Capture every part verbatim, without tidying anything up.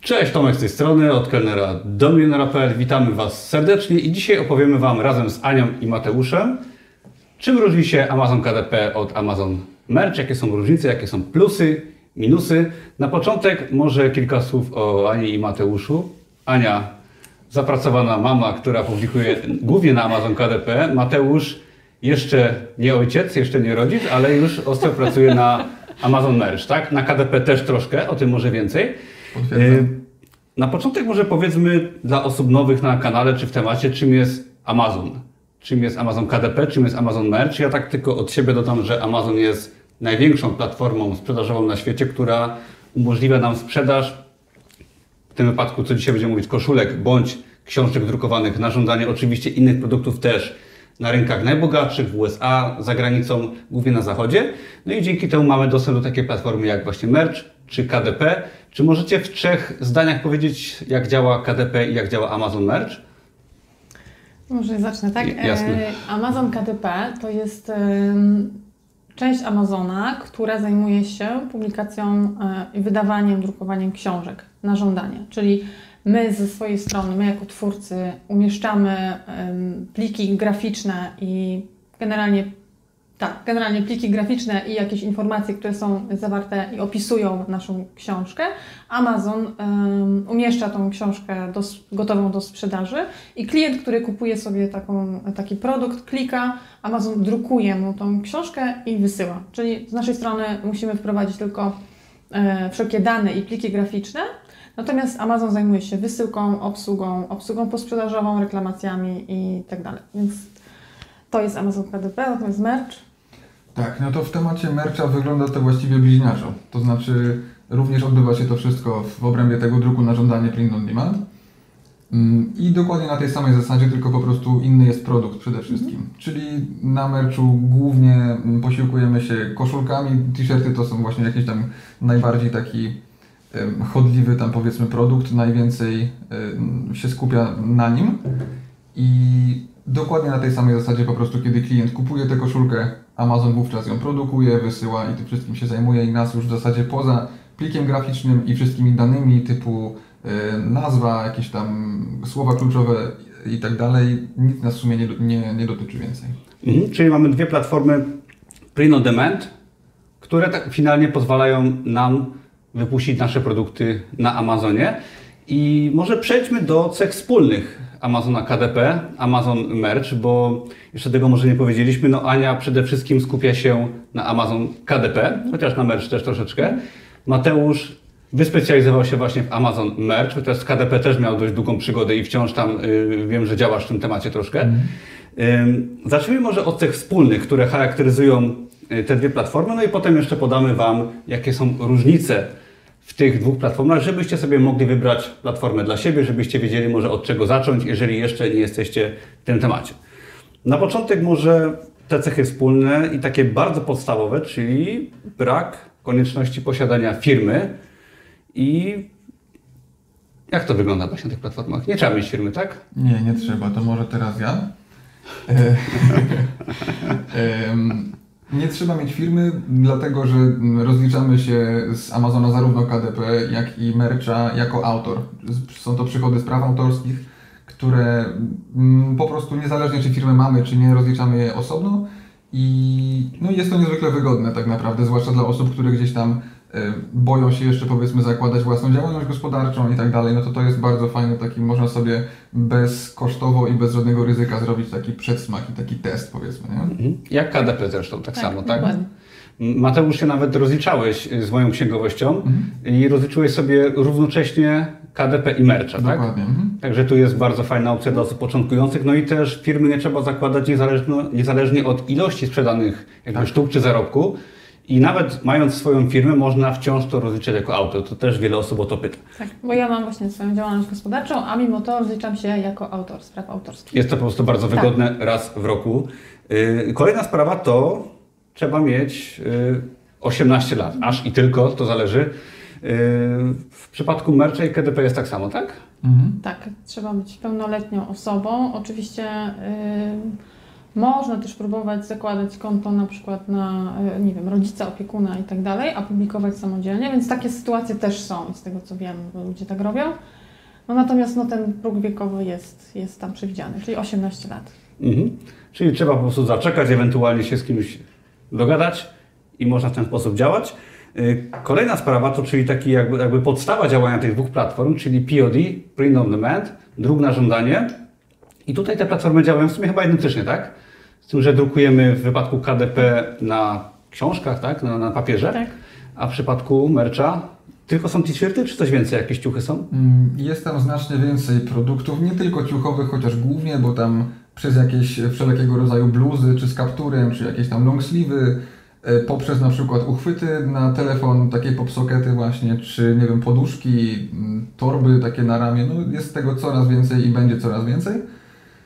Cześć, Tomek z tej strony, od kelnera domieni kropka pe el. Witamy Was serdecznie i dzisiaj opowiemy Wam razem z Anią i Mateuszem, czym różni się Amazon K D P od Amazon Merch, jakie są różnice, jakie są plusy, minusy. Na początek może kilka słów o Ani i Mateuszu. Ania, zapracowana mama, która publikuje głównie na Amazon K D P. Mateusz, jeszcze nie ojciec, jeszcze nie rodzic, ale już ostro pracuje na Amazon Merch, tak? Na K D P też troszkę, o tym może więcej. Potwierdzam. Na początek może powiedzmy dla osób nowych na kanale czy w temacie, czym jest Amazon. Czym jest Amazon K D P, czym jest Amazon Merch. Ja tak tylko od siebie dodam, że Amazon jest największą platformą sprzedażową na świecie, która umożliwia nam sprzedaż, w tym wypadku, co dzisiaj będziemy mówić, koszulek bądź książek drukowanych na żądanie, oczywiście innych produktów też, na rynkach najbogatszych, w U S A, za granicą, głównie na zachodzie. No i dzięki temu mamy dostęp do takiej platformy jak właśnie Merch czy K D P. Czy możecie w trzech zdaniach powiedzieć, jak działa K D P i jak działa Amazon Merch? Może zacznę, tak? Jasne. Amazon K D P to jest część Amazona, która zajmuje się publikacją i wydawaniem, drukowaniem książek na żądanie, czyli my ze swojej strony, my jako twórcy umieszczamy pliki graficzne i generalnie, tak, generalnie pliki graficzne i jakieś informacje, które są zawarte i opisują naszą książkę. Amazon umieszcza tą książkę do, gotową do sprzedaży i klient, który kupuje sobie taką, taki produkt, klika, Amazon drukuje mu tą książkę i wysyła. Czyli z naszej strony musimy wprowadzić tylko wszelkie dane i pliki graficzne. Natomiast Amazon zajmuje się wysyłką, obsługą, obsługą posprzedażową, reklamacjami i tak dalej. Więc to jest Amazon K D P, natomiast Merch? Tak, no to w temacie Mercha wygląda to właściwie bliźniaczo. To znaczy również odbywa się to wszystko w obrębie tego druku na żądanie, print on demand. I dokładnie na tej samej zasadzie, tylko po prostu inny jest produkt przede wszystkim. Mhm. Czyli na Merchu głównie posiłkujemy się koszulkami, t-shirty to są właśnie jakiś tam najbardziej taki chodliwy tam powiedzmy produkt, najwięcej się skupia na nim i dokładnie na tej samej zasadzie po prostu kiedy klient kupuje tę koszulkę, Amazon wówczas ją produkuje, wysyła i tym wszystkim się zajmuje i nas już w zasadzie poza plikiem graficznym i wszystkimi danymi typu nazwa, jakieś tam słowa kluczowe i tak dalej, nic nas w sumie nie, nie, nie dotyczy więcej. Mhm, czyli mamy dwie platformy print on demand, które tak finalnie pozwalają nam wypuścić nasze produkty na Amazonie. I może przejdźmy do cech wspólnych Amazona K D P, Amazon Merch, bo jeszcze tego może nie powiedzieliśmy. No Ania przede wszystkim skupia się na Amazon K D P, chociaż na Merch też troszeczkę. Mateusz wyspecjalizował się właśnie w Amazon Merch, chociaż z K D P też miał dość długą przygodę i wciąż tam yy, wiem, że działasz w tym temacie troszkę. Yy, zacznijmy może od cech wspólnych, które charakteryzują te dwie platformy, no i potem jeszcze podamy Wam, jakie są różnice w tych dwóch platformach, żebyście sobie mogli wybrać platformę dla siebie, żebyście wiedzieli może od czego zacząć, jeżeli jeszcze nie jesteście w tym temacie. Na początek może te cechy wspólne i takie bardzo podstawowe, czyli brak konieczności posiadania firmy i jak to wygląda właśnie na tych platformach? Nie trzeba mieć firmy, tak? Nie, nie trzeba. To może teraz ja. Nie trzeba mieć firmy, dlatego że rozliczamy się z Amazona zarówno K D P, jak i Mercha jako autor. Są to przychody z praw autorskich, które po prostu niezależnie czy firmę mamy, czy nie, rozliczamy je osobno. I no jest to niezwykle wygodne tak naprawdę, zwłaszcza dla osób, które gdzieś tam boją się jeszcze powiedzmy zakładać własną działalność gospodarczą i tak dalej. No to to jest bardzo fajne, taki można sobie bezkosztowo i bez żadnego ryzyka zrobić taki przedsmak i taki test powiedzmy, nie? Jak K D P zresztą, tak, tak samo, tak? Dokładnie. Mateusz, się nawet rozliczałeś z moją księgowością mhm. i rozliczyłeś sobie równocześnie K D P i Mercha, tak? Dokładnie. Mhm. Także tu jest bardzo fajna opcja dla osób początkujących, no i też firmy nie trzeba zakładać niezależnie od ilości sprzedanych jakby tak. sztuk czy zarobku. I nawet mając swoją firmę, można wciąż to rozliczać jako autor. To też wiele osób o to pyta. Tak, bo ja mam właśnie swoją działalność gospodarczą, a mimo to rozliczam się jako autor z praw autorskich. Jest to po prostu bardzo wygodne tak. raz w roku. Kolejna sprawa to trzeba mieć osiemnaście lat. Aż i tylko, to zależy. W przypadku Mercha i K D P jest tak samo, tak? Mhm. Tak, trzeba być pełnoletnią osobą. Oczywiście Można też próbować zakładać konto na przykład na, nie wiem, rodzica, opiekuna i tak dalej, a publikować samodzielnie, więc takie sytuacje też są, z tego co wiem, bo ludzie tak robią. No natomiast no, ten próg wiekowy jest, jest tam przewidziany, czyli osiemnaście lat. Mhm. Czyli trzeba po prostu zaczekać, ewentualnie się z kimś dogadać i można w ten sposób działać. Kolejna sprawa to, czyli taki jakby, jakby podstawa działania tych dwóch platform, czyli P O D, Print on Demand, druk na żądanie. I tutaj te platformy działają w sumie chyba identycznie, tak? Z tym, że drukujemy w wypadku K D P na książkach, tak? Na, na papierze, tak. A w przypadku mercha tylko są t-shirty, czy coś więcej? Jakieś ciuchy są? Jest tam znacznie więcej produktów, nie tylko ciuchowych, chociaż głównie, bo tam przez jakieś wszelkiego rodzaju bluzy, czy z kapturem, czy jakieś tam long sleeve'y, poprzez na przykład uchwyty na telefon, takie popsokety właśnie, czy nie wiem, poduszki, torby takie na ramię, no jest tego coraz więcej i będzie coraz więcej.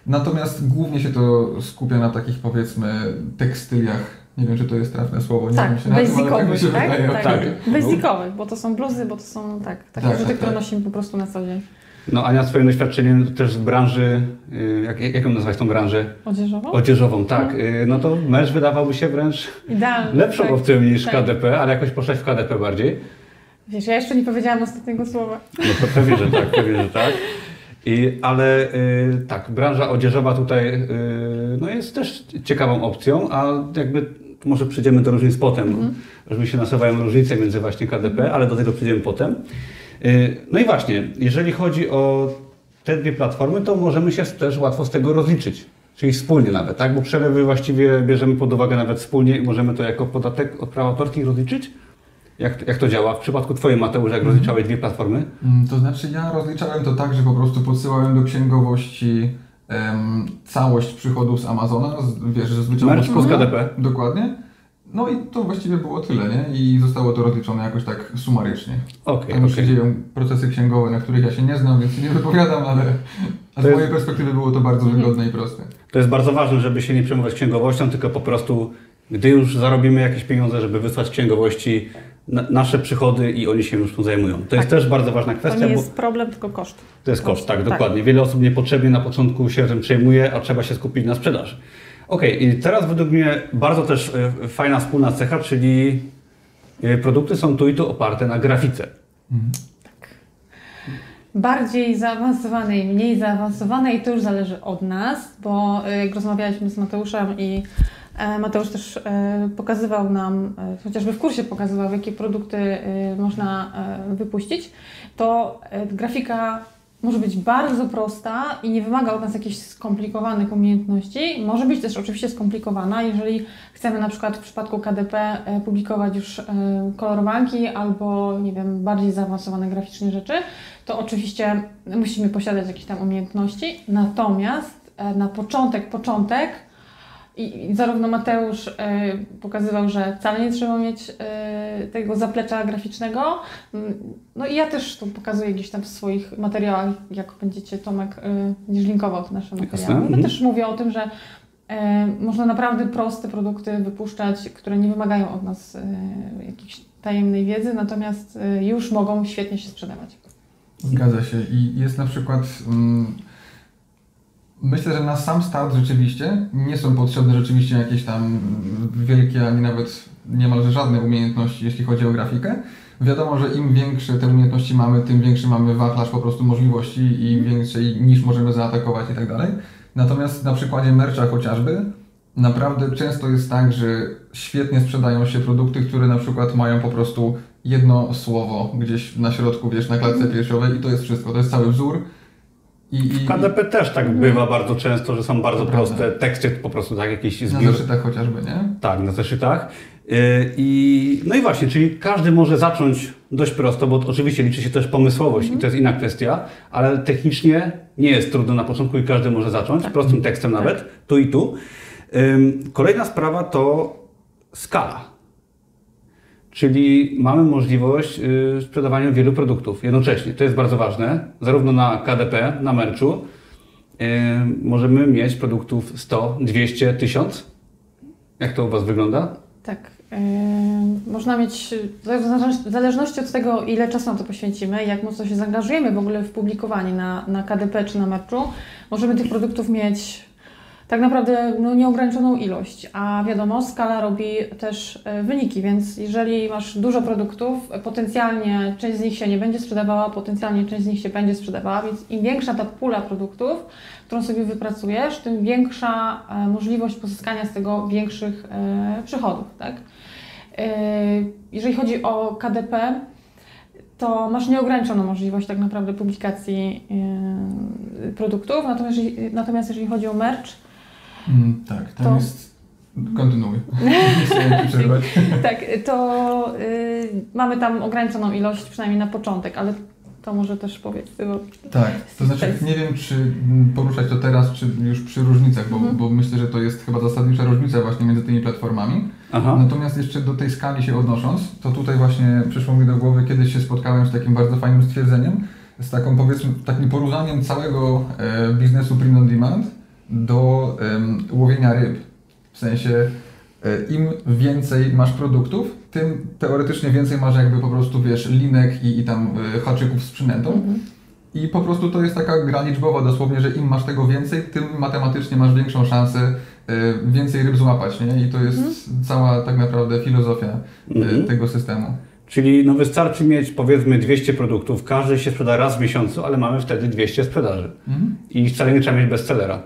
Natomiast głównie się to skupia na takich, powiedzmy, tekstyliach. Nie wiem, czy to jest trafne słowo, nie tak, wiem się na tym, ale tak mi się tak? wydaje. Tak, tak. Basicowych, bo to są bluzy, bo to są tak, takie tak, rzeczy, tak, które tak. nosimy po prostu na co dzień. No Ania, swoim doświadczeniem też z branży, jak, jak ją nazwać tą branżę? Odzieżową? Odzieżową, tak. Hmm. No to merch wydawałby się wręcz idealny, lepszą tak, opcją niż tak. K D P, ale jakoś poszłaś w K D P bardziej. Wiesz, ja jeszcze nie powiedziałam ostatniego słowa. No to pewnie, że tak, pewnie, że tak. I, ale y, tak, branża odzieżowa tutaj y, no jest też ciekawą opcją, a jakby może przejdziemy do różnic potem, mm-hmm. bo, że mi się nasuwają różnice między właśnie K D P, mm-hmm. ale do tego przejdziemy potem. Y, no i właśnie, jeżeli chodzi o te dwie platformy, to możemy się też łatwo z tego rozliczyć, czyli wspólnie nawet, tak? Bo przelewy właściwie bierzemy pod uwagę nawet wspólnie i możemy to jako podatek od praw autorskich rozliczyć. Jak, jak to działa? W przypadku Twoim, Mateusz, jak rozliczałeś dwie platformy? To znaczy ja rozliczałem to tak, że po prostu podsyłałem do księgowości um, całość przychodów z Amazona, z, wiesz, że zwyczajnie z K D P. Dokładnie. No i to właściwie było tyle, nie? I zostało to rozliczone jakoś tak sumarycznie. Okay, Tam okay. się dzieją procesy księgowe, na których ja się nie znam, więc nie wypowiadam, ale z mojej jest... perspektywy było to bardzo mhm. wygodne i proste. To jest bardzo ważne, żeby się nie przejmować księgowością, tylko po prostu, gdy już zarobimy jakieś pieniądze, żeby wysłać księgowości nasze przychody i oni się już tym zajmują. To tak. jest też bardzo ważna kwestia. To nie jest bo... problem, tylko koszt. To jest koszt, koszt tak, tak, dokładnie. Wiele osób niepotrzebnie na początku się tym przejmuje, a trzeba się skupić na sprzedaży. Okej, okay. I teraz według mnie bardzo też fajna wspólna cecha, czyli produkty są tu i tu oparte na grafice. Mhm. Tak. Bardziej zaawansowane i mniej zaawansowane i to już zależy od nas, bo jak rozmawialiśmy z Mateuszem i Mateusz też pokazywał nam, chociażby w kursie pokazywał, jakie produkty można wypuścić, to grafika może być bardzo prosta i nie wymaga od nas jakichś skomplikowanych umiejętności. Może być też oczywiście skomplikowana, jeżeli chcemy na przykład w przypadku K D P publikować już kolorowanki albo, nie wiem, bardziej zaawansowane graficznie rzeczy, to oczywiście musimy posiadać jakieś tam umiejętności. Natomiast na początek, początek, i zarówno Mateusz y, pokazywał, że wcale nie trzeba mieć y, tego zaplecza graficznego. No i ja też to pokazuję gdzieś tam w swoich materiałach, jak będziecie, Tomek, y, będziesz linkował te nasze materiały. Ja mhm. też mówię o tym, że y, można naprawdę proste produkty wypuszczać, które nie wymagają od nas y, jakiejś tajemnej wiedzy, natomiast y, już mogą świetnie się sprzedawać. Zgadza się. I jest na przykład... Mm... Myślę, że na sam start rzeczywiście nie są potrzebne rzeczywiście jakieś tam wielkie, ani nawet niemalże żadne umiejętności, jeśli chodzi o grafikę. Wiadomo, że im większe te umiejętności mamy, tym większy mamy wachlarz po prostu możliwości i większej niż możemy zaatakować i tak dalej. Natomiast na przykładzie mercha chociażby naprawdę często jest tak, że świetnie sprzedają się produkty, które na przykład mają po prostu jedno słowo gdzieś na środku, wiesz, na klatce piersiowej i to jest wszystko, to jest cały wzór. I, i, w K D P też tak bywa bardzo często, że są bardzo proste teksty, po prostu tak jakiś zbiór. Na zeszytach chociażby, nie? Tak, na zeszytach. I, no i właśnie, czyli każdy może zacząć dość prosto, bo oczywiście liczy się też pomysłowość mm. i to jest inna kwestia, ale technicznie nie jest trudno na początku i każdy może zacząć, tak. prostym tekstem tak. nawet, tu i tu. Kolejna sprawa to skala, czyli mamy możliwość sprzedawania wielu produktów jednocześnie. To jest bardzo ważne, zarówno na K D P, na merchu. Yy, możemy mieć produktów sto, dwieście, tysiąc. Jak to u Was wygląda? Tak, yy, można mieć, w zależności od tego, ile czasu na to poświęcimy, jak mocno się zaangażujemy w ogóle w publikowanie na, na K D P czy na merchu, możemy tych produktów mieć tak naprawdę no, nieograniczoną ilość, a wiadomo, skala robi też wyniki, więc jeżeli masz dużo produktów, potencjalnie część z nich się nie będzie sprzedawała, potencjalnie część z nich się będzie sprzedawała, więc im większa ta pula produktów, którą sobie wypracujesz, tym większa możliwość pozyskania z tego większych przychodów, tak? Jeżeli chodzi o K D P, to masz nieograniczoną możliwość tak naprawdę publikacji yy, produktów, natomiast, natomiast jeżeli chodzi o merch... Mm, tak, tam to... jest... Kontynuuj. Tak, to yy, mamy tam ograniczoną ilość, przynajmniej na początek, ale to może też powiedz. Bo... Tak, to znaczy nie wiem, czy poruszać to teraz, czy już przy różnicach, bo, mhm. bo myślę, że to jest chyba zasadnicza różnica właśnie między tymi platformami. Aha. Natomiast jeszcze do tej skali się odnosząc, to tutaj właśnie przyszło mi do głowy, kiedyś się spotkałem z takim bardzo fajnym stwierdzeniem, z taką powiedzmy, takim porównaniem całego e, biznesu print on demand do e, łowienia ryb. W sensie e, im więcej masz produktów, tym teoretycznie więcej masz jakby po prostu wiesz linek i, i tam e, haczyków z przynętą. Mhm. I po prostu to jest taka gra liczbowa dosłownie, że im masz tego więcej, tym matematycznie masz większą szansę więcej ryb złapać, nie? I to jest hmm. cała tak naprawdę filozofia hmm. tego systemu. Czyli no wystarczy mieć powiedzmy dwieście produktów, każdy się sprzeda raz w miesiącu, ale mamy wtedy dwieście sprzedaży. Hmm. I wcale nie trzeba mieć bestsellera.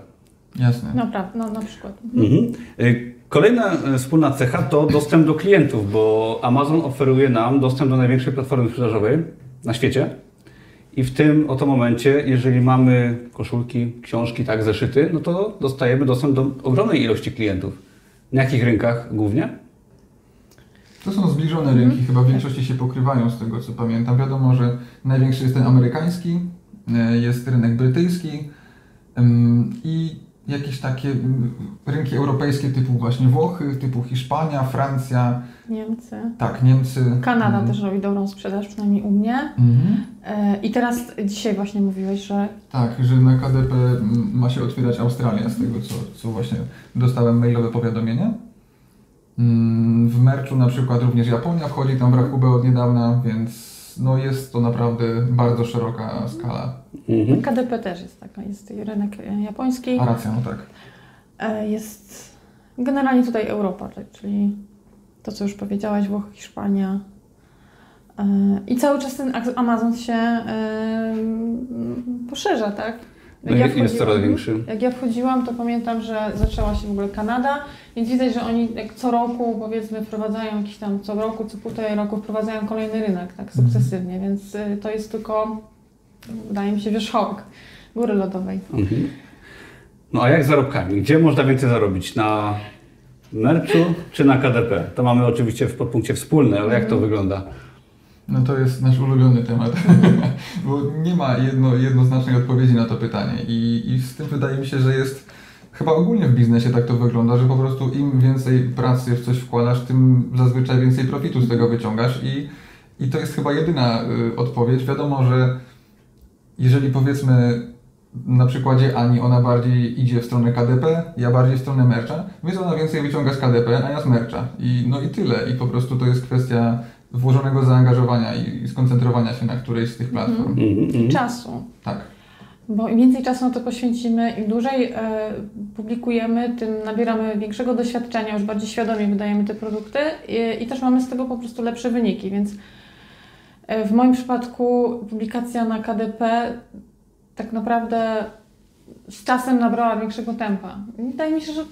Jasne. No, no, na przykład. Mhm. Kolejna wspólna cecha to dostęp do klientów, bo Amazon oferuje nam dostęp do największej platformy sprzedażowej na świecie. I w tym oto momencie, jeżeli mamy koszulki, książki, tak, zeszyty, no to dostajemy dostęp do ogromnej ilości klientów. Na jakich rynkach głównie? To są zbliżone rynki, hmm. chyba w większości się pokrywają z tego, co pamiętam. Wiadomo, że największy jest ten amerykański, jest rynek brytyjski i jakieś takie rynki europejskie typu właśnie Włochy, typu Hiszpania, Francja. Niemcy. Tak, Niemcy. Kanada mm. też robi dobrą sprzedaż, przynajmniej u mnie. Mm-hmm. I teraz dzisiaj właśnie mówiłeś, że... Tak, że na K D P ma się otwierać Australia, z tego co, co właśnie dostałem mailowe powiadomienie. W merchu na przykład również Japonia wchodzi tam w rachubę od niedawna, więc... No jest to naprawdę bardzo szeroka skala. Mhm. K D P też jest taka, jest rynek japoński. A racja, no tak. Jest generalnie tutaj Europa, czyli to, co już powiedziałaś, Włochy, Hiszpania. I cały czas ten Amazon się poszerza, tak? Jak, no ja jest coraz większy. Jak ja wchodziłam, to pamiętam, że zaczęła się w ogóle Kanada, więc widać, że oni jak co roku powiedzmy wprowadzają jakiś tam, co roku, co półtorej roku wprowadzają kolejny rynek, tak sukcesywnie, mhm. więc to jest tylko, wydaje mi się, wierzchołek góry lodowej. Mhm. No a jak z zarobkami? Gdzie można więcej zarobić? Na merchu czy na K D P? To mamy oczywiście w podpunkcie wspólne, ale mhm. jak to wygląda? No to jest nasz ulubiony temat, bo nie ma jedno, jednoznacznej odpowiedzi na to pytanie i, i z tym wydaje mi się, że jest chyba ogólnie w biznesie tak to wygląda, że po prostu im więcej pracy w coś wkładasz, tym zazwyczaj więcej profitu z tego wyciągasz i, i to jest chyba jedyna y, odpowiedź. Wiadomo, że jeżeli powiedzmy na przykładzie Ani, ona bardziej idzie w stronę K D P, ja bardziej w stronę mercha, więc ona więcej wyciąga z K D P, a ja z mercha i no i tyle i po prostu to jest kwestia włożonego zaangażowania i skoncentrowania się na którejś z tych platform. Mm-hmm. Czasu. Tak. Bo im więcej czasu na to poświęcimy, im dłużej y, publikujemy, tym nabieramy większego doświadczenia, już bardziej świadomie wydajemy te produkty i, i też mamy z tego po prostu lepsze wyniki, więc y, w moim przypadku publikacja na K D P tak naprawdę z czasem nabrała większego tempa. I wydaje mi się, że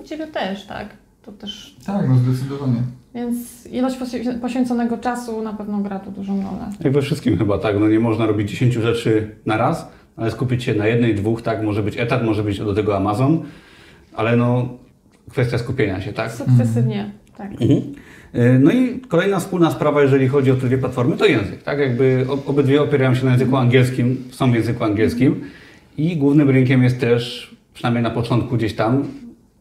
u Ciebie też, tak? To też... Tak, no zdecydowanie. Więc ilość poświęconego czasu na pewno gra tu dużą rolę. Jak we wszystkim chyba, tak. No nie można robić dziesięciu rzeczy na raz, ale skupić się na jednej, dwóch, tak. Może być etat, może być do tego Amazon, ale no kwestia skupienia się, tak? Sukcesywnie, mhm. tak. Mhm. No i kolejna wspólna sprawa, jeżeli chodzi o te dwie platformy, to język, tak? Jakby obydwie opierają się na języku angielskim, są w języku angielskim i głównym rynkiem jest też, przynajmniej na początku gdzieś tam,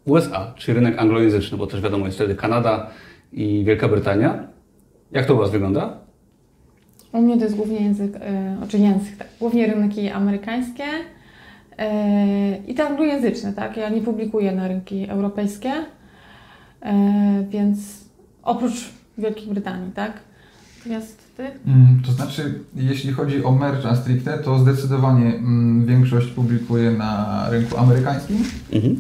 U S A, czyli rynek anglojęzyczny, bo też wiadomo jest wtedy Kanada i Wielka Brytania. Jak to u Was wygląda? U mnie to jest głównie język, yy, znaczy język, tak, głównie rynki amerykańskie yy, i te anglojęzyczne, tak? Ja nie publikuję na rynki europejskie, yy, więc oprócz Wielkiej Brytanii, tak? Natomiast Ty? To znaczy, jeśli chodzi o mercha stricte, to zdecydowanie większość publikuje na rynku amerykańskim. Mhm.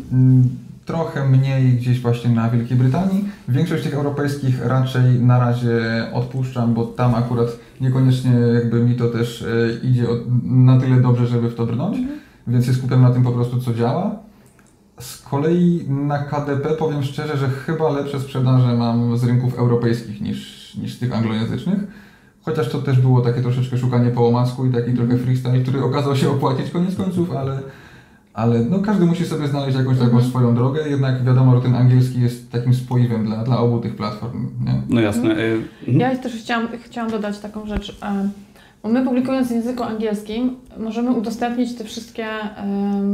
Trochę mniej gdzieś właśnie na Wielkiej Brytanii. Większość tych europejskich raczej na razie odpuszczam, bo tam akurat niekoniecznie jakby mi to też idzie na tyle dobrze, żeby w to brnąć, więc się skupiam na tym po prostu, co działa. Z kolei na K D P powiem szczerze, że chyba lepsze sprzedaże mam z rynków europejskich niż, niż z tych anglojęzycznych. Chociaż to też było takie troszeczkę szukanie po omacku i taki trochę freestyle, który okazał się opłacić koniec końców, ale... Ale no, każdy musi sobie znaleźć jakąś taką mhm. swoją drogę, jednak wiadomo, że ten angielski jest takim spoiwem dla, dla obu tych platform. Nie? No jasne. Mhm. Ja też chciałam, chciałam dodać taką rzecz. My publikując w języku angielskim możemy udostępnić te wszystkie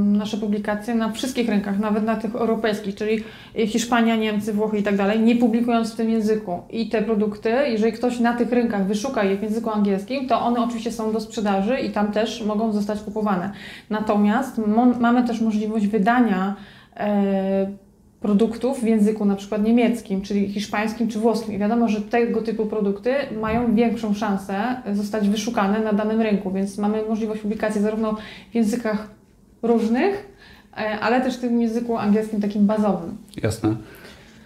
nasze publikacje na wszystkich rynkach, nawet na tych europejskich, czyli Hiszpania, Niemcy, Włochy i tak dalej, nie publikując w tym języku. I te produkty, jeżeli ktoś na tych rynkach wyszuka je w języku angielskim, to one oczywiście są do sprzedaży i tam też mogą zostać kupowane. Natomiast mamy też możliwość wydania produktów w języku na przykład niemieckim, czyli hiszpańskim czy włoskim. I wiadomo, że tego typu produkty mają większą szansę zostać wyszukane na danym rynku, więc mamy możliwość publikacji zarówno w językach różnych, ale też w tym języku angielskim takim bazowym. Jasne.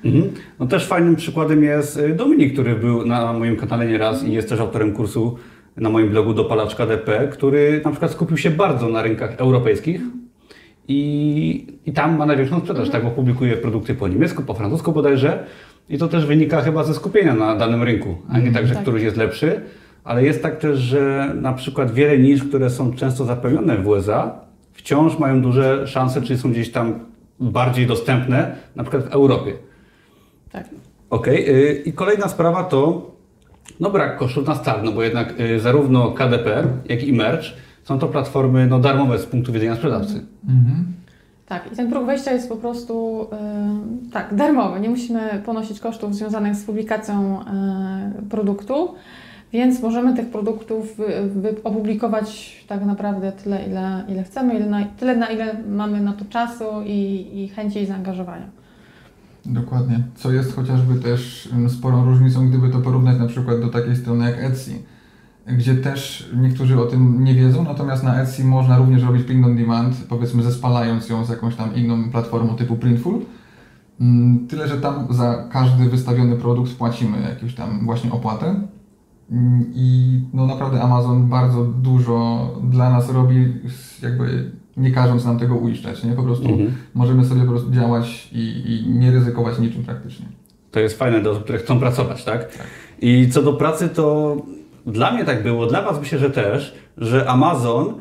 Mhm. No też fajnym przykładem jest Dominik, który był na moim kanale nieraz i jest też autorem kursu na moim blogu DopalaczkaDP, który na przykład skupił się bardzo na rynkach europejskich. I, I tam ma największą sprzedaż, mhm. tak, bo publikuje produkty po niemiecku, po francusku bodajże. I to też wynika chyba ze skupienia na danym rynku, a nie mhm. tak, że tak. któryś jest lepszy. Ale jest tak też, że na przykład wiele nisz, które są często zapełnione w U S A, wciąż mają duże szanse, czyli są gdzieś tam bardziej dostępne, na przykład w Europie. Tak. Okej. Okay. I kolejna sprawa to no, brak kosztów na start, no bo jednak zarówno K D P, jak i Merch są to platformy no, darmowe z punktu widzenia sprzedawcy. Mhm. Tak, i ten próg wejścia jest po prostu yy, tak, darmowy. Nie musimy ponosić kosztów związanych z publikacją yy, produktu, więc możemy tych produktów wy, wy, opublikować tak naprawdę tyle, ile, ile chcemy, ile na, tyle na ile mamy na to czasu i, i chęci i zaangażowania. Dokładnie, co jest chociażby też sporą różnicą, gdyby to porównać na przykład do takiej strony jak Etsy, gdzie też niektórzy o tym nie wiedzą, natomiast na Etsy można również robić print on demand, powiedzmy zespalając ją z jakąś tam inną platformą typu Printful. Tyle, że tam za każdy wystawiony produkt płacimy jakąś tam właśnie opłatę i no naprawdę Amazon bardzo dużo dla nas robi, jakby nie każąc nam tego uiszczać, nie? Po prostu mhm. możemy sobie po prostu działać i, i nie ryzykować niczym praktycznie. To jest fajne dla osób, które chcą pracować, tak? Tak. I co do pracy, to dla mnie tak było, dla Was myślę, że też, że Amazon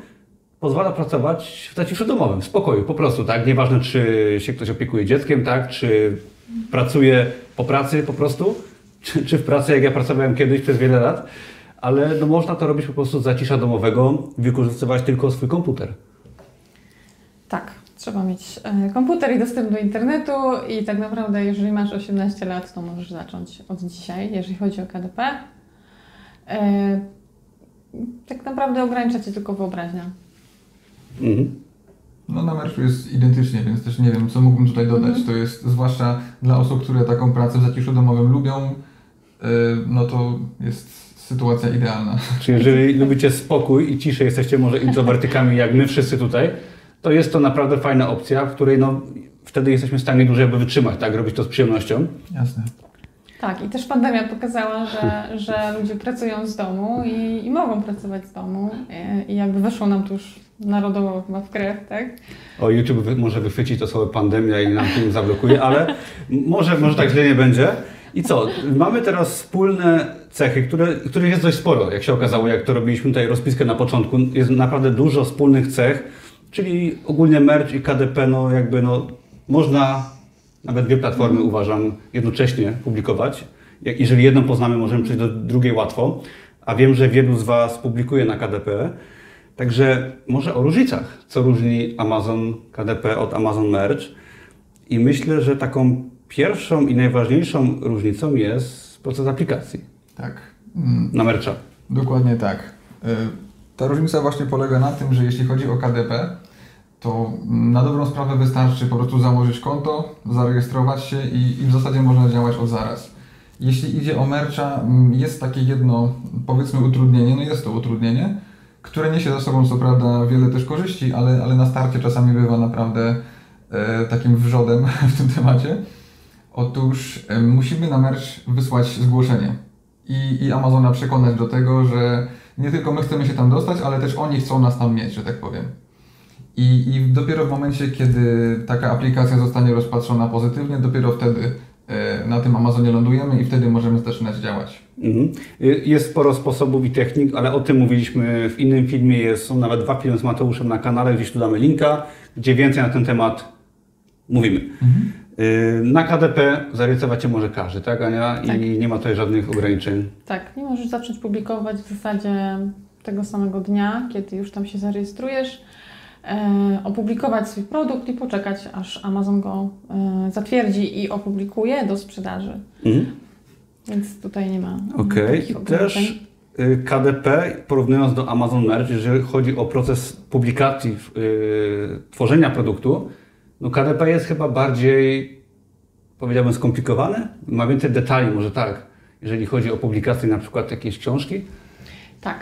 pozwala pracować w zaciszu domowym, w spokoju, po prostu, tak? Nieważne, czy się ktoś opiekuje dzieckiem, tak? Czy pracuje po pracy po prostu, czy, czy w pracy, jak ja pracowałem kiedyś przez wiele lat, ale no, można to robić po prostu z zacisza domowego, wykorzystywać tylko swój komputer. Tak, trzeba mieć komputer i dostęp do internetu i tak naprawdę, jeżeli masz osiemnaście lat, to możesz zacząć od dzisiaj, jeżeli chodzi o K D P. Tak naprawdę ogranicza Cię tylko wyobraźnia. Mhm. No na Merchu jest identycznie, więc też nie wiem, co mógłbym tutaj dodać. Mhm. To jest, zwłaszcza dla osób, które taką pracę w zaciszu domowym lubią, no to jest sytuacja idealna. Czyli jeżeli lubicie spokój i ciszę, jesteście może introwertykami jak my wszyscy tutaj, to jest to naprawdę fajna opcja, w której no, wtedy jesteśmy w stanie dłużej jakby wytrzymać, tak? Robić to z przyjemnością. Jasne. Tak, i też pandemia pokazała, że, że ludzie pracują z domu i, i mogą pracować z domu i, i jakby weszło nam to już narodowo chyba w krew, tak? O, YouTube może wychwycić to słowo pandemia i nam tym zablokuje, ale może, może tak źle nie będzie. I co? Mamy teraz wspólne cechy, które, których jest dość sporo, jak się okazało, jak to robiliśmy tutaj rozpiskę na początku. Jest naprawdę dużo wspólnych cech, czyli ogólnie Merch i K D P, no jakby no można... Nawet dwie platformy, uważam, jednocześnie publikować. Jeżeli jedną poznamy, możemy przejść do drugiej łatwo. A wiem, że wielu z Was publikuje na K D P. Także może o różnicach, co różni Amazon K D P od Amazon Merch. I myślę, że taką pierwszą i najważniejszą różnicą jest proces aplikacji. Tak. Na Mercha. Dokładnie tak. Ta różnica właśnie polega na tym, że jeśli chodzi o K D P, to na dobrą sprawę wystarczy po prostu założyć konto, zarejestrować się i, i w zasadzie można działać od zaraz. Jeśli idzie o mercha, jest takie jedno, powiedzmy, utrudnienie, no jest to utrudnienie, które niesie za sobą co prawda wiele też korzyści, ale, ale na starcie czasami bywa naprawdę e, takim wrzodem w tym temacie. Otóż e, musimy na merch wysłać zgłoszenie i, i Amazona przekonać do tego, że nie tylko my chcemy się tam dostać, ale też oni chcą nas tam mieć, że tak powiem. I, i dopiero w momencie, kiedy taka aplikacja zostanie rozpatrzona pozytywnie, dopiero wtedy na tym Amazonie lądujemy i wtedy możemy zaczynać działać. Mhm. Jest sporo sposobów i technik, ale o tym mówiliśmy w innym filmie. Jest, są nawet dwa filmy z Mateuszem na kanale, gdzieś tu damy linka, gdzie więcej na ten temat mówimy. Mhm. Na K D P zarejestrować się może każdy, tak Ania? Tak. I nie ma tutaj żadnych ograniczeń. Tak, nie możesz zacząć publikować w zasadzie tego samego dnia, kiedy już tam się zarejestrujesz. Opublikować swój produkt i poczekać, aż Amazon go zatwierdzi i opublikuje do sprzedaży. Mhm. Więc tutaj nie ma. Okej, okay. Też K D P, porównując do Amazon Merch, jeżeli chodzi o proces publikacji, yy, tworzenia produktu, no K D P jest chyba bardziej, powiedziałbym, skomplikowany, ma więcej detali, może tak, jeżeli chodzi o publikację na przykład jakiejś książki. Tak,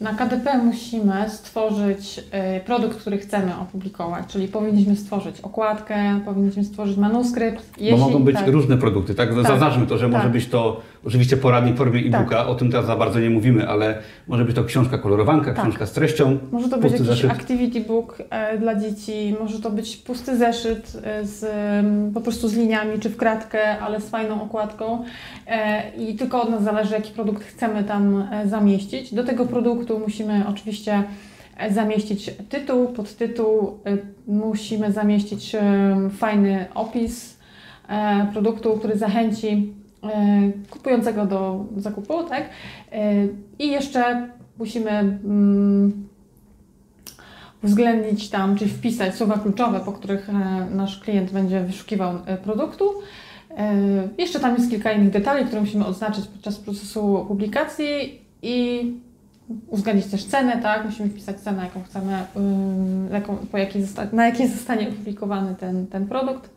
na K D P musimy stworzyć produkt, który chcemy opublikować, czyli powinniśmy stworzyć okładkę, powinniśmy stworzyć manuskrypt. Jeśli, Bo mogą być tak. różne produkty, tak? tak? Zaznaczmy to, że tak. może być to oczywiście poradnik w formie e-booka, tak. o tym teraz za bardzo nie mówimy, ale może być to książka kolorowanka, tak. książka z treścią. Może to być jakiś zeszyt. activity book dla dzieci, może to być pusty zeszyt z, po prostu z liniami czy w kratkę, ale z fajną okładką i tylko od nas zależy, jaki produkt chcemy tam zamieścić. Zamieścić. Do tego produktu musimy oczywiście zamieścić tytuł, podtytuł, musimy zamieścić fajny opis produktu, który zachęci kupującego do zakupu, tak? I jeszcze musimy uwzględnić tam, czyli wpisać słowa kluczowe, po których nasz klient będzie wyszukiwał produktu. Jeszcze tam jest kilka innych detali, które musimy odznaczyć podczas procesu publikacji. I uwzględnić też cenę, tak? Musimy wpisać cenę, jaką chcemy, jaką, po jakiej na jakiej zostanie opublikowany ten, ten produkt.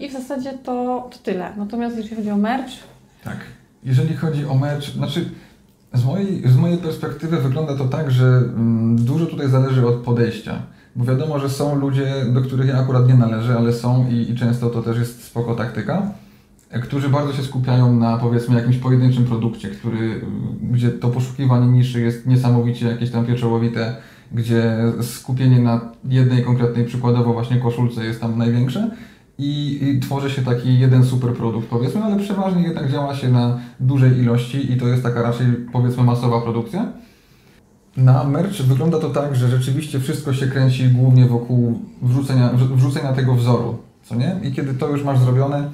I w zasadzie to, to tyle. Natomiast jeżeli chodzi o merch... Tak. Jeżeli chodzi o merch, znaczy z mojej, z mojej perspektywy wygląda to tak, że dużo tutaj zależy od podejścia. Bo wiadomo, że są ludzie, do których ja akurat nie należę, ale są i, i często to też jest spoko taktyka, którzy bardzo się skupiają na, powiedzmy, jakimś pojedynczym produkcie, który, gdzie to poszukiwanie niszy jest niesamowicie jakieś tam pieczołowite, gdzie skupienie na jednej konkretnej, przykładowo właśnie koszulce, jest tam największe i, i tworzy się taki jeden super produkt, powiedzmy, ale przeważnie jednak działa się na dużej ilości i to jest taka raczej, powiedzmy, masowa produkcja. Na merch wygląda to tak, że rzeczywiście wszystko się kręci głównie wokół wrzucenia, wrzucenia tego wzoru, co nie? I kiedy to już masz zrobione,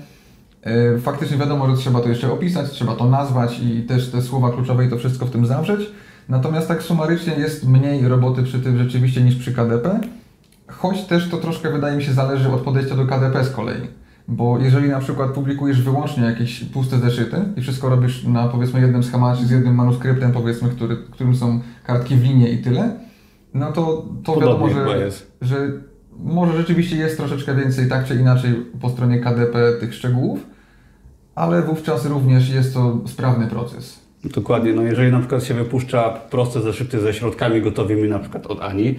faktycznie wiadomo, że trzeba to jeszcze opisać, trzeba to nazwać i też te słowa kluczowe i to wszystko w tym zawrzeć. Natomiast tak sumarycznie jest mniej roboty przy tym rzeczywiście niż przy K D P. Choć też to troszkę, wydaje mi się, zależy od podejścia do K D P z kolei. Bo jeżeli na przykład publikujesz wyłącznie jakieś puste zeszyty i wszystko robisz na, powiedzmy, jednym schemacie z jednym manuskryptem, powiedzmy, który, którym są kartki w linie i tyle, no to, to wiadomo, że, że może rzeczywiście jest troszeczkę więcej tak czy inaczej po stronie K D P tych szczegółów, ale wówczas również jest to sprawny proces. Dokładnie. No jeżeli na przykład się wypuszcza proste zeszyty ze środkami gotowymi, na przykład od Ani,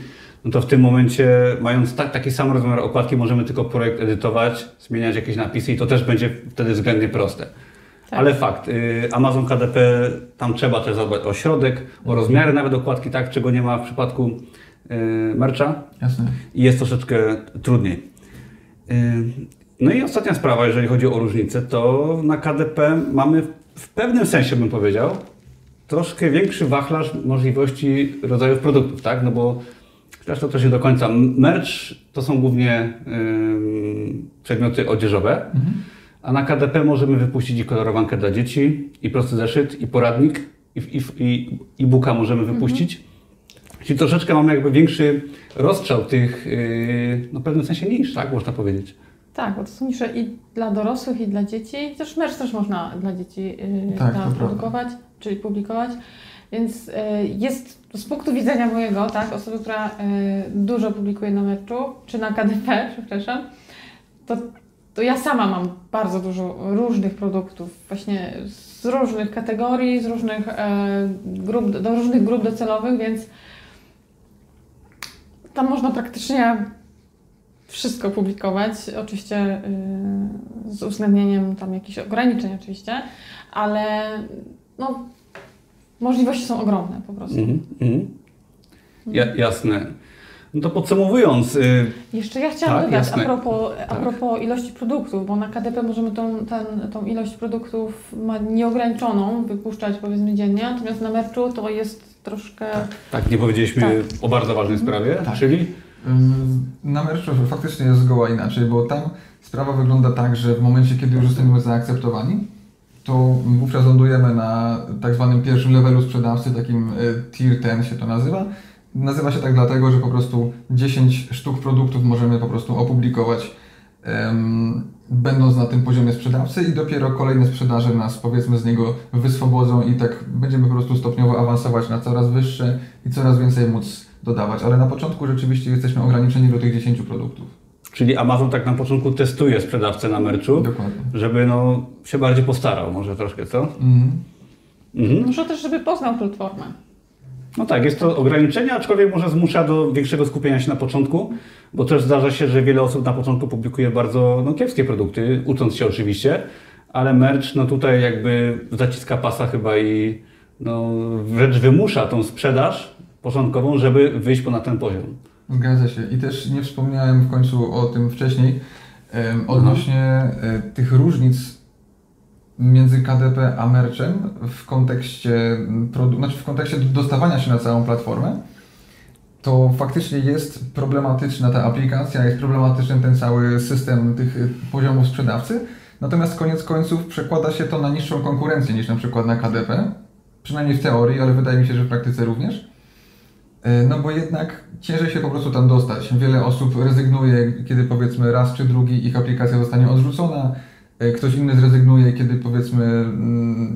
no to w tym momencie, mając tak, taki sam rozmiar okładki, możemy tylko projekt edytować, zmieniać jakieś napisy i to też będzie wtedy względnie proste. Tak. Ale fakt, Amazon K D P, tam trzeba też zadbać o środek, o rozmiary nawet okładki, tak, czego nie ma w przypadku yy, mercha. Jasne. I jest troszeczkę trudniej. Yy, No i ostatnia sprawa, jeżeli chodzi o różnicę, to na K D P mamy w pewnym sensie, bym powiedział, troszkę większy wachlarz możliwości rodzajów produktów, tak? No bo zresztą to się do końca. Merch to są głównie yy, przedmioty odzieżowe, mhm. a na K D P możemy wypuścić i kolorowankę dla dzieci, i prosty zeszyt, i poradnik, i, i, i e-booka możemy wypuścić. Mhm. Czyli troszeczkę mamy jakby większy rozstrzał tych, yy, no w pewnym sensie niż, tak? Można powiedzieć. Tak, bo to są nisze i dla dorosłych, i dla dzieci. Też merch też można dla dzieci yy, tak, produkować, czyli publikować. Więc yy, jest z punktu widzenia mojego, tak, osoby, która yy, dużo publikuje na merchu, czy na K D P, przepraszam, to to ja sama mam bardzo dużo różnych produktów, właśnie z różnych kategorii, z różnych e, grup, do różnych grup docelowych, więc tam można praktycznie wszystko publikować, oczywiście y, z uwzględnieniem tam jakichś ograniczeń oczywiście, ale no, możliwości są ogromne po prostu. Mm, mm. Ja, jasne. No to podsumowując... Yy... Jeszcze ja chciałam tak, dodać jasne. a propos, a propos tak. ilości produktów, bo na K D P możemy tą, ten, tą ilość produktów ma nieograniczoną wypuszczać powiedzmy dziennie, natomiast na merczu to jest troszkę... Tak, tak nie powiedzieliśmy tak. o bardzo ważnej sprawie, tak. czyli... Na merczu faktycznie jest zgoła inaczej, bo tam sprawa wygląda tak, że w momencie, kiedy już jesteśmy zaakceptowani, to wówczas lądujemy na tak zwanym pierwszym levelu sprzedawcy, takim tier dziesięć się to nazywa. Nazywa się tak dlatego, że po prostu dziesięć sztuk produktów możemy po prostu opublikować, um, będąc na tym poziomie sprzedawcy i dopiero kolejne sprzedaże nas powiedzmy z niego wyswobodzą i tak będziemy po prostu stopniowo awansować na coraz wyższe i coraz więcej móc dodawać, ale na początku rzeczywiście jesteśmy ograniczeni do tych dziesięciu produktów. Czyli Amazon tak na początku testuje sprzedawcę na merchu, dokładnie, żeby no, się bardziej postarał może troszkę, co? Mhm. Mhm. Może też, żeby poznał platformę. No tak, jest to ograniczenie, aczkolwiek może zmusza do większego skupienia się na początku, bo też zdarza się, że wiele osób na początku publikuje bardzo no, kiepskie produkty, ucząc się oczywiście, ale merch no tutaj jakby zaciska pasa chyba i no, wręcz wymusza tą sprzedaż początkową, żeby wyjść ponad ten poziom. Zgadza się. I też nie wspomniałem w końcu o tym wcześniej, um, odnośnie mhm. tych różnic między K D P a merchem w kontekście, znaczy w kontekście dostawania się na całą platformę, to faktycznie jest problematyczna ta aplikacja, jest problematyczny ten cały system tych poziomów sprzedawcy, natomiast koniec końców przekłada się to na niższą konkurencję niż na przykład na K D P, przynajmniej w teorii, ale wydaje mi się, że w praktyce również. No bo jednak ciężej się po prostu tam dostać. Wiele osób rezygnuje, kiedy powiedzmy raz czy drugi ich aplikacja zostanie odrzucona, ktoś inny zrezygnuje, kiedy powiedzmy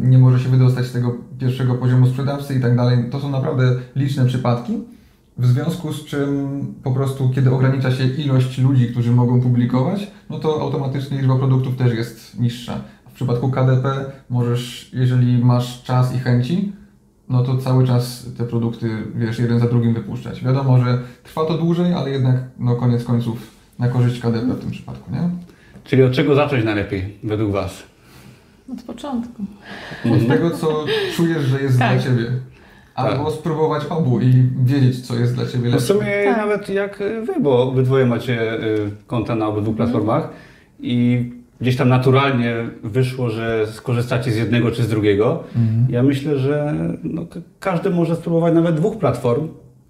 nie może się wydostać z tego pierwszego poziomu sprzedawcy i tak dalej. To są naprawdę liczne przypadki, w związku z czym po prostu kiedy ogranicza się ilość ludzi, którzy mogą publikować, no to automatycznie liczba produktów też jest niższa. W przypadku K D P możesz, jeżeli masz czas i chęci, no to cały czas te produkty, wiesz, jeden za drugim wypuszczać. Wiadomo, że trwa to dłużej, ale jednak no koniec końców na korzyść K D P w tym przypadku, nie? Czyli od czego zacząć najlepiej, według Was? Od początku. Od tego, co czujesz, że jest tak. dla Ciebie. Albo tak. spróbować obu i wiedzieć, co jest dla Ciebie lepsze. W sumie tak. nawet jak Wy, bo obydwoje macie konta na obydwu platformach mm. i gdzieś tam naturalnie wyszło, że skorzystacie z jednego czy z drugiego. Mm. Ja myślę, że no, każdy może spróbować nawet dwóch platform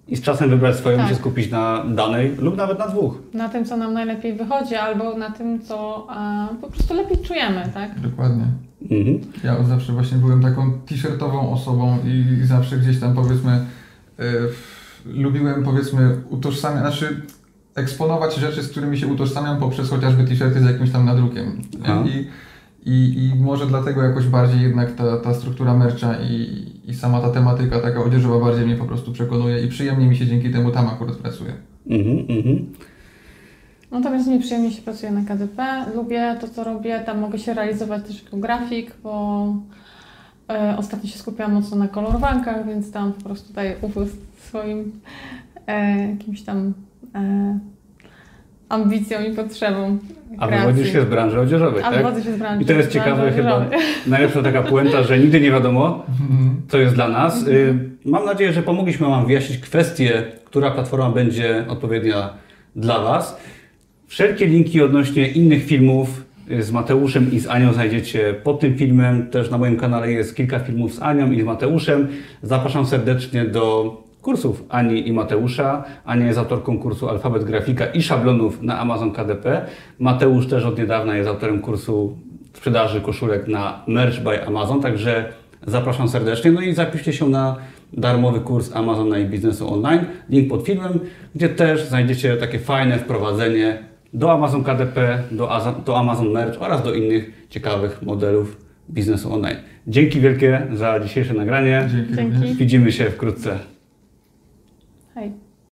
i z czasem wybrać swoją tak. i się skupić na danej lub nawet na dwóch. Na tym, co nam najlepiej wychodzi, albo na tym, co a, po prostu lepiej czujemy, tak? Dokładnie. Mhm. Ja od zawsze właśnie byłem taką t-shirtową osobą i zawsze gdzieś tam powiedzmy yy, lubiłem powiedzmy utożsamiać, znaczy eksponować rzeczy, z którymi się utożsamiam poprzez chociażby t-shirty z jakimś tam nadrukiem. I, i, I może dlatego jakoś bardziej jednak ta, ta struktura mercha i, i sama ta tematyka taka odzieżowa bardziej mnie po prostu przekonuje i przyjemnie mi się dzięki temu tam akurat pracuje. Mhm, mhm. Natomiast mi przyjemnie się pracuje na K D P. Lubię to, co robię. Tam mogę się realizować też jako grafik, bo y, ostatnio się skupiłam mocno na kolorowankach, więc tam po prostu daję upływ swoim y, jakimś tam E, ambicją i potrzebą A kreacji. Wywodzisz się z branży odzieżowej, A tak? wywodzę się z branży I to jest ciekawe, chyba najlepsza taka puenta, że nigdy nie wiadomo, co jest dla nas. Mam nadzieję, że pomogliśmy Wam wyjaśnić kwestię, która platforma będzie odpowiednia dla Was. Wszelkie linki odnośnie innych filmów z Mateuszem i z Anią znajdziecie pod tym filmem. Też na moim kanale jest kilka filmów z Anią i z Mateuszem. Zapraszam serdecznie do kursów Ani i Mateusza. Ania jest autorką kursu Alfabet Grafika i Szablonów na Amazon K D P. Mateusz też od niedawna jest autorem kursu sprzedaży koszulek na Merch by Amazon, także zapraszam serdecznie. No i zapiszcie się na darmowy kurs Amazona i biznesu online, link pod filmem, gdzie też znajdziecie takie fajne wprowadzenie do Amazon K D P, do Amazon Merch oraz do innych ciekawych modelów biznesu online. Dzięki wielkie za dzisiejsze nagranie. Dzięki. Dzięki. Widzimy się wkrótce. Hej.